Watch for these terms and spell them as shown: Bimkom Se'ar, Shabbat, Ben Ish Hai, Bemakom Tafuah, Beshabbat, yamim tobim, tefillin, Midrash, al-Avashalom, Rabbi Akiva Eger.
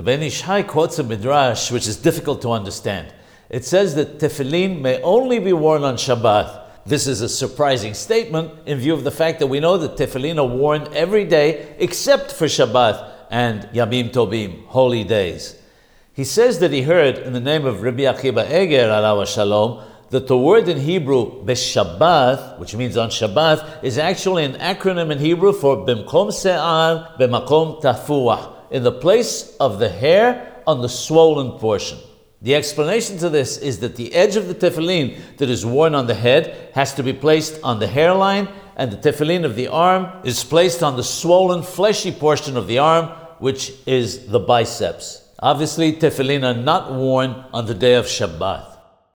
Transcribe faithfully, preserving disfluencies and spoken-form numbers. The Ben Ish Hai quotes a Midrash which is difficult to understand. It says that tefillin may only be worn on Shabbat. This is a surprising statement in view of the fact that we know that tefillin are worn every day except for Shabbat and yamim tobim, holy days. He says that he heard in the name of Rabbi Akiva Eger, al-Avashalom, that the word in Hebrew, Beshabbat, which means on Shabbat, is actually an acronym in Hebrew for Bimkom Se'ar, Bemakom Tafuah, in the place of the hair on the swollen portion. The explanation to this is that the edge of the tefillin that is worn on the head has to be placed on the hairline, and the tefillin of the arm is placed on the swollen, fleshy portion of the arm, which is the biceps. Obviously, tefillin are not worn on the day of Shabbat.